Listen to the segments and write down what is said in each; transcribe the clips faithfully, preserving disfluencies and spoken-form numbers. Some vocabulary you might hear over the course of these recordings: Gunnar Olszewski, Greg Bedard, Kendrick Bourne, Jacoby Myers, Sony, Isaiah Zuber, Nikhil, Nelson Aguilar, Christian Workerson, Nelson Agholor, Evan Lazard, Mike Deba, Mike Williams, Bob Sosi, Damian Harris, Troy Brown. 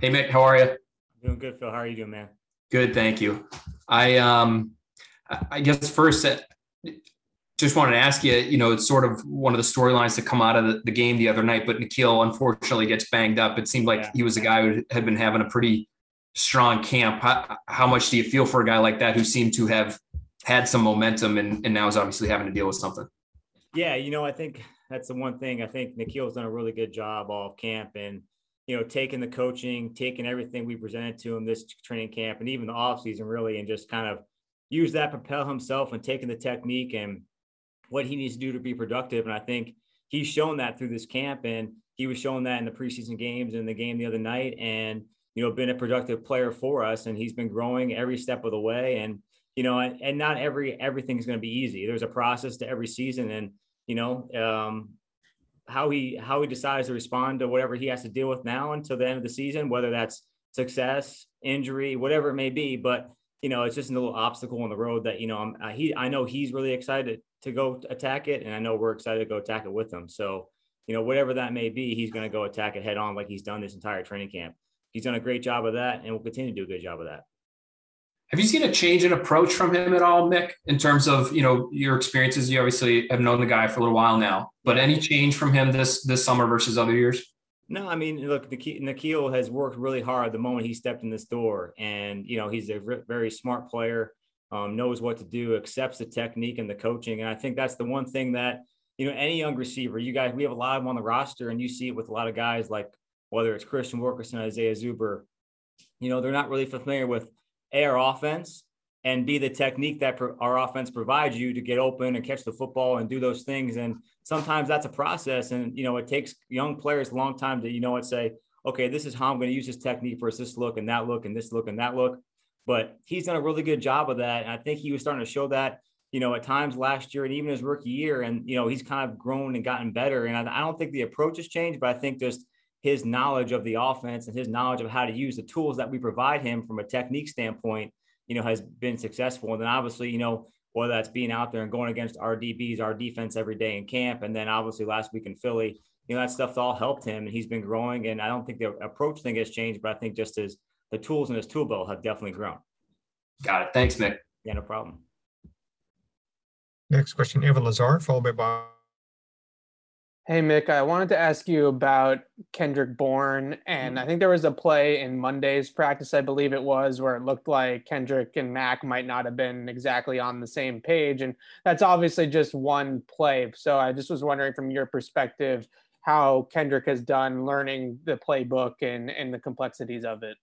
Hey, Mick, how are you? Doing good, Phil. How are you doing, man? Good, thank you. I um, I guess first, just wanted to ask you, you know, it's sort of one of the storylines to come out of the, the game the other night, but Nikhil unfortunately gets banged up. It seemed like yeah. he was a guy who had been having a pretty strong camp. How, how much do you feel for a guy like that who seemed to have had some momentum and, and now is obviously having to deal with something? Yeah, you know, I think that's the one thing. I think Nikhil's done a really good job all camp and, you know, taking the coaching, taking everything we presented to him this training camp and even the offseason really, and just kind of use that, propel himself and taking the technique and what he needs to do to be productive. And I think he's shown that through this camp, and he was shown that in the preseason games and the game the other night, and, you know, been a productive player for us. And he's been growing every step of the way. And, you know, and, and not every, everything's going to be easy. There's a process to every season, and, you know, um, how he, how he decides to respond to whatever he has to deal with now until the end of the season, whether that's success, injury, whatever it may be. But, you know, it's just a little obstacle on the road that, you know, I'm, I, he, I know he's really excited to go attack it. And I know we're excited to go attack it with him. So, you know, whatever that may be, he's going to go attack it head on, like he's done this entire training camp. He's done a great job of that, and will continue to do a good job of that. Have you seen a change in approach from him at all, Mick, in terms of, you know, your experiences? You obviously have known the guy for a little while now, but any change from him this this summer versus other years? No, I mean, look, Nikhil has worked really hard the moment he stepped in this door, and, you know, he's a very smart player, um, knows what to do, accepts the technique and the coaching. And I think that's the one thing that, you know, any young receiver, you guys, we have a lot of them on the roster, and you see it with a lot of guys, like whether it's Christian Workerson, Isaiah Zuber, you know, they're not really familiar with A, our offense, and B, the technique that pro- our offense provides you to get open and catch the football and do those things. And sometimes that's a process. And, you know, it takes young players a long time to, you know, it say, okay, this is how I'm going to use this technique versus this look and that look and this look and that look. But he's done a really good job of that. And I think he was starting to show that, you know, at times last year and even his rookie year. And, you know, he's kind of grown and gotten better. And I, I don't think the approach has changed, but I think just his knowledge of the offense and his knowledge of how to use the tools that we provide him from a technique standpoint, you know, has been successful. And then obviously, you know, whether that's being out there and going against our D Bs, our defense every day in camp. And then obviously last week in Philly, you know, that stuff's all helped him, and he's been growing. And I don't think the approach thing has changed, but I think just his, the tools in his tool belt have definitely grown. Got it. Thanks, Mick. Yeah, no problem. Next question, Evan Lazard, followed by Bob. Hey, Mick, I wanted to ask you about Kendrick Bourne, and I think there was a play in Monday's practice, I believe it was, where it looked like Kendrick and Mac might not have been exactly on the same page, and that's obviously just one play. So I just was wondering from your perspective how Kendrick has done learning the playbook and, and the complexities of it.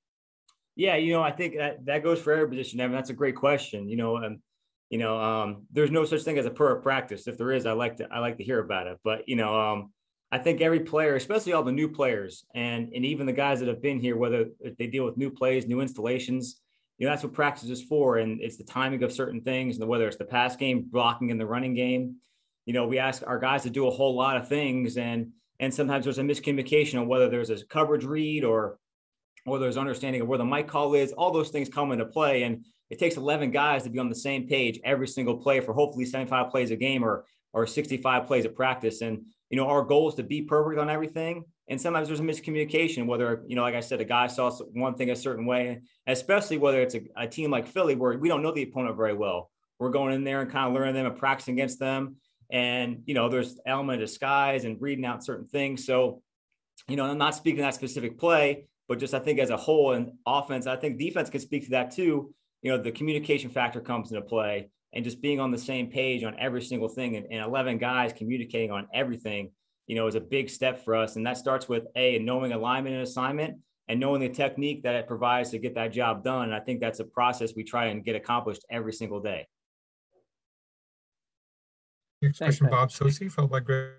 Yeah, you know, I think that, that goes for every position. I mean, that's a great question. You know, um, You know, um, there's no such thing as a perfect practice. If there is, I like to I like to hear about it. But, you know, um, I think every player, especially all the new players and, and even the guys that have been here, whether they deal with new plays, new installations, you know, that's what practice is for. And it's the timing of certain things, and whether it's the pass game, blocking in the running game. You know, we ask our guys to do a whole lot of things. And and sometimes there's a miscommunication on whether there's a coverage read or or there's understanding of where the mic call is. All those things come into play. And it takes eleven guys to be on the same page every single play for hopefully seventy-five plays a game or or sixty-five plays a practice. And, you know, our goal is to be perfect on everything. And sometimes there's a miscommunication, whether, you know, like I said, a guy saw one thing a certain way, especially whether it's a, a team like Philly where we don't know the opponent very well. We're going in there and kind of learning them and practicing against them. And, you know, there's element of disguise and reading out certain things. So, you know, I'm not speaking that specific play, but just I think as a whole in offense, I think defense can speak to that too. You know, the communication factor comes into play, and just being on the same page on every single thing and, and eleven guys communicating on everything, you know, is a big step for us. And that starts with A, knowing alignment and assignment and knowing the technique that it provides to get that job done. And I think that's a process we try and get accomplished every single day. Next Thanks, question, Bob Sosi, followed by Greg.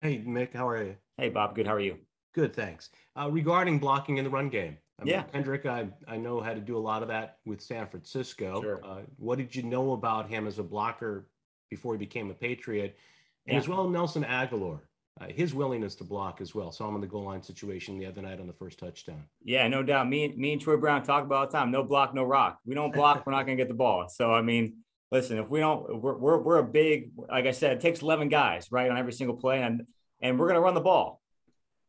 Hey, Mick, how are you? Hey, Bob. Good. How are you? Good, thanks. Uh, regarding blocking in the run game, I mean, yeah. Kendrick, I, I know how to do a lot of that with San Francisco. Sure. Uh, what did you know about him as a blocker before he became a Patriot? And yeah. as well, Nelson Aguilar, uh, his willingness to block as well. Saw him in the goal line situation the other night on the first touchdown. Yeah, no doubt. Me, me and Troy Brown talk about all the time, no block, no rock. We don't block, we're not going to get the ball. So, I mean, listen, if we don't, we're, we're, we're a big, like I said, it takes eleven guys, right, on every single play. And, and we're going to run the ball.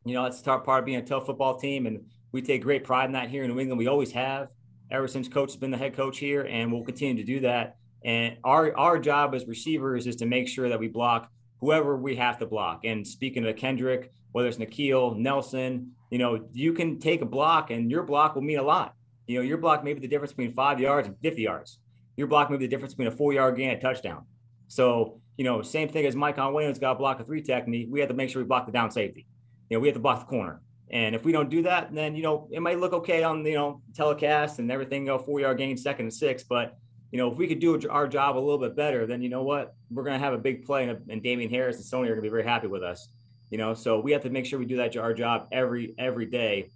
You know, that's part of being a tough football team. And We take great pride in that here in New England. We always have, ever since Coach has been the head coach here, and we'll continue to do that. And our our job as receivers is to make sure that we block whoever we have to block. And speaking to Kendrick, whether it's Nikhil, Nelson, you know, you can take a block and your block will mean a lot. You know, your block may be the difference between five yards and fifty yards. Your block may be the difference between a four-yard gain and a touchdown. So, you know, same thing as Mike Williams got a block of three technique. We have to make sure we block the down safety. You know, we have to block the corner. And if we don't do that, then, you know, it might look okay on, you know, telecast and everything, you know, four-yard gain, second and six. But, you know, if we could do our job a little bit better, then, you know what, we're going to have a big play, and, and Damian Harris and Sony are going to be very happy with us. You know, so we have to make sure we do that our job every every day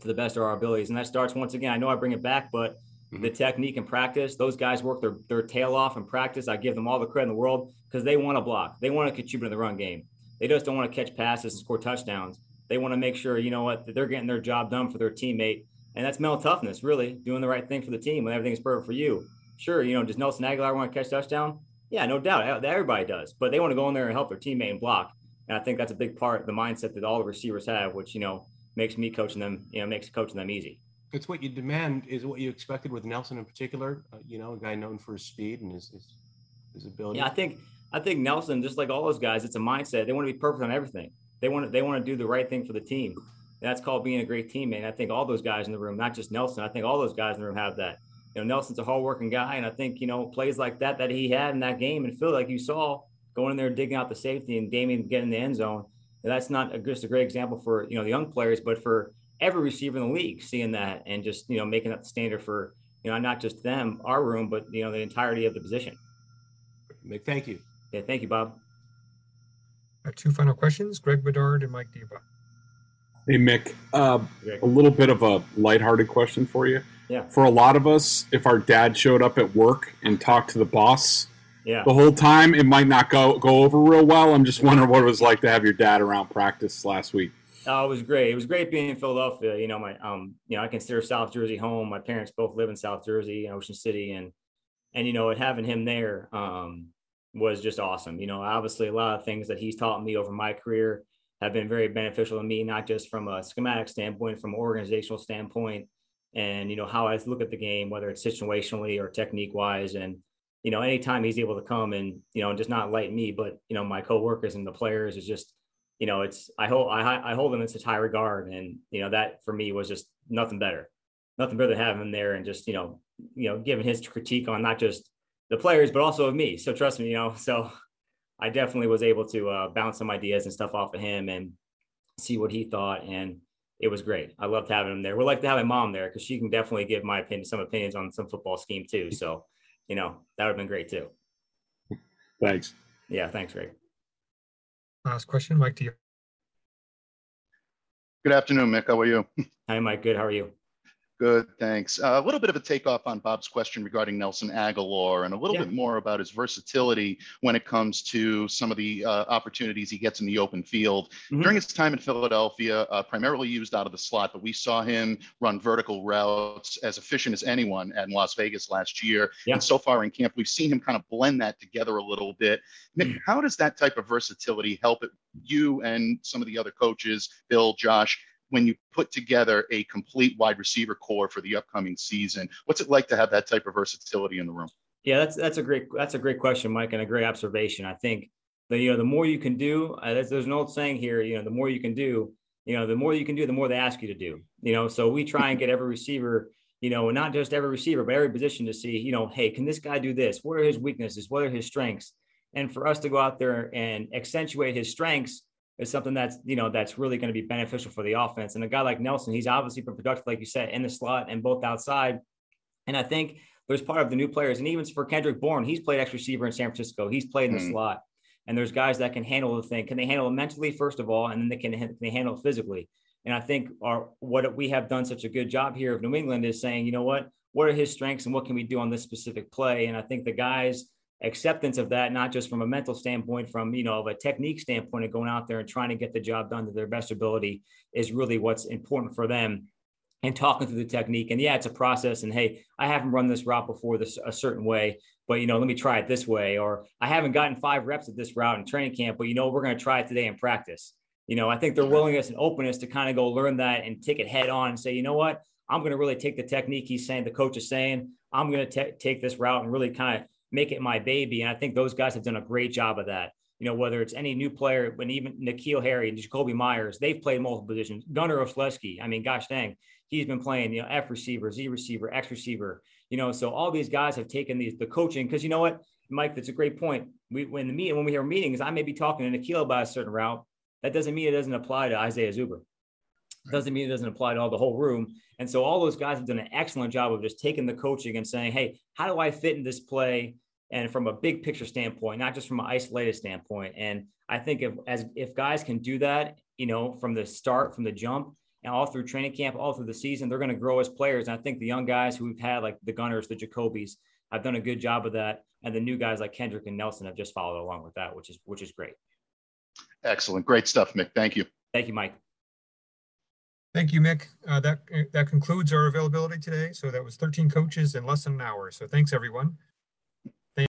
to the best of our abilities. And that starts, once again, I know I bring it back, but mm-hmm. the technique and practice, those guys work their, their tail off in practice. I give them all the credit in the world because they want to block. They want to contribute in the run game. They just don't want to catch passes and score touchdowns. They want to make sure, you know what, that they're getting their job done for their teammate. And that's mental toughness, really, doing the right thing for the team when everything is perfect for you. Sure, you know, does Nelson Aguilar want to catch touchdown? Yeah, no doubt. Everybody does. But they want to go in there and help their teammate and block. And I think that's a big part of the mindset that all the receivers have, which, you know, makes me coaching them, you know, makes coaching them easy. It's what you demand is what you expected with Nelson in particular, uh, you know, a guy known for his speed and his, his, his ability. Yeah, I think I think Nelson, just like all those guys, it's a mindset. They want to be perfect on everything. They want to, they want to do the right thing for the team. And that's called being a great teammate. And I think all those guys in the room, not just Nelson, I think all those guys in the room have that. You know, Nelson's a hard-working guy, and I think, you know, plays like that that he had in that game and feel like you saw, going in there, digging out the safety and Damian getting in the end zone. And that's not a, just a great example for, you know, the young players, but for every receiver in the league, seeing that and just, you know, making that the standard for, you know, not just them, our room, but, you know, the entirety of the position. Nick, thank you. Yeah, thank you, Bob. Our two final questions, Greg Bedard and Mike Deba. Hey, Mick, uh, a little bit of a lighthearted question for you. Yeah. For a lot of us, if our dad showed up at work and talked to the boss, yeah, the whole time, it might not go, go over real well. I'm just wondering what it was like to have your dad around practice last week. Oh, it was great. It was great being in Philadelphia. You know, my um, you know, I consider South Jersey home. My parents both live in South Jersey, in Ocean City, and and you know, having him there um, was just awesome. You know, obviously, a lot of things that he's taught me over my career have been very beneficial to me, not just from a schematic standpoint, from an organizational standpoint, and you know how I look at the game, whether it's situationally or technique wise, and you know, anytime he's able to come and, you know, just not light me, but, you know, my coworkers and the players is just, you know, it's, I hold, I, I hold them in such high regard. And, you know, that for me was just nothing better, nothing better than having him there and just, you know, you know, giving his critique on not just the players, but also of me. So trust me, you know, so I definitely was able to uh, bounce some ideas and stuff off of him and see what he thought. And it was great. I loved having him there. We'd like to have my mom there because she can definitely give my opinion, some opinions on some football scheme too. So, you know, that would have been great too. Thanks. Yeah, thanks, Greg. Last question, Mike, to you. Good afternoon, Mick. How are you? Hi, Mike. Good. How are you? Good, thanks. Uh, a little bit of a takeoff on Bob's question regarding Nelson Agholor and a little yeah. bit more about his versatility when it comes to some of the uh, opportunities he gets in the open field. Mm-hmm. During his time in Philadelphia, uh, primarily used out of the slot, but we saw him run vertical routes as efficient as anyone at Las Vegas last year. Yeah. And so far in camp, we've seen him kind of blend that together a little bit. Nick, mm-hmm. how does that type of versatility help you and some of the other coaches, Bill, Josh, when you put together a complete wide receiver core for the upcoming season? What's it like to have that type of versatility in the room? Yeah, that's that's a great that's a great question, Mike, and a great observation. I think that, you know, the more you can do, uh, there's, there's an old saying here, you know, the more you can do, you know, the more you can do, the more they ask you to do, you know, so we try and get every receiver, you know, and not just every receiver, but every position to see, you know, hey, can this guy do this? What are his weaknesses? What are his strengths? And for us to go out there and accentuate his strengths is something that's, you know, that's really going to be beneficial for the offense. And a guy like Nelson, he's obviously been productive, like you said, in the slot and both outside. And I think there's part of the new players, and even for Kendrick Bourne, he's played X receiver in San Francisco. He's played in the mm. slot, and there's guys that can handle the thing. Can they handle it mentally, first of all, and then they can, can they handle it physically? And I think our, what we have done such a good job here of New England is saying, you know what, what are his strengths and what can we do on this specific play? And I think the guys' acceptance of that, not just from a mental standpoint, from, you know, of a technique standpoint of going out there and trying to get the job done to their best ability is really what's important for them, and talking through the technique. And yeah, it's a process, and hey, I haven't run this route before this a certain way, but, you know, let me try it this way, or I haven't gotten five reps at this route in training camp, but, you know, we're going to try it today in practice. You know, I think their willingness and openness to kind of go learn that and take it head on and say, you know what, I'm going to really take the technique he's saying, the coach is saying, I'm going to take this route and really kind of make it my baby. And I think those guys have done a great job of that. You know, whether it's any new player, when even Nikhil Harry and Jacoby Myers, they've played multiple positions. Gunnar Olszewski, I mean, gosh dang, he's been playing, you know, F receiver, Z receiver, X receiver, you know, so all these guys have taken these, the coaching, because you know what, Mike, that's a great point. We, when the meeting, when we hear meetings, I may be talking to Nikhil about a certain route. That doesn't mean it doesn't apply to Isaiah Zuber. It doesn't mean it doesn't apply to all the whole room. And so all those guys have done an excellent job of just taking the coaching and saying, hey, how do I fit in this play? And from a big picture standpoint, not just from an isolated standpoint. And I think if, as if guys can do that, you know, from the start, from the jump and all through training camp, all through the season, they're going to grow as players. And I think the young guys who we've had, like the Gunners, the Jacobys, have done a good job of that. And the new guys like Kendrick and Nelson have just followed along with that, which is, which is great. Excellent. Great stuff, Mick. Thank you. Thank you, Mike. Thank you, Mick. Uh, that, that concludes our availability today. So that was thirteen coaches in less than an hour. So thanks, everyone.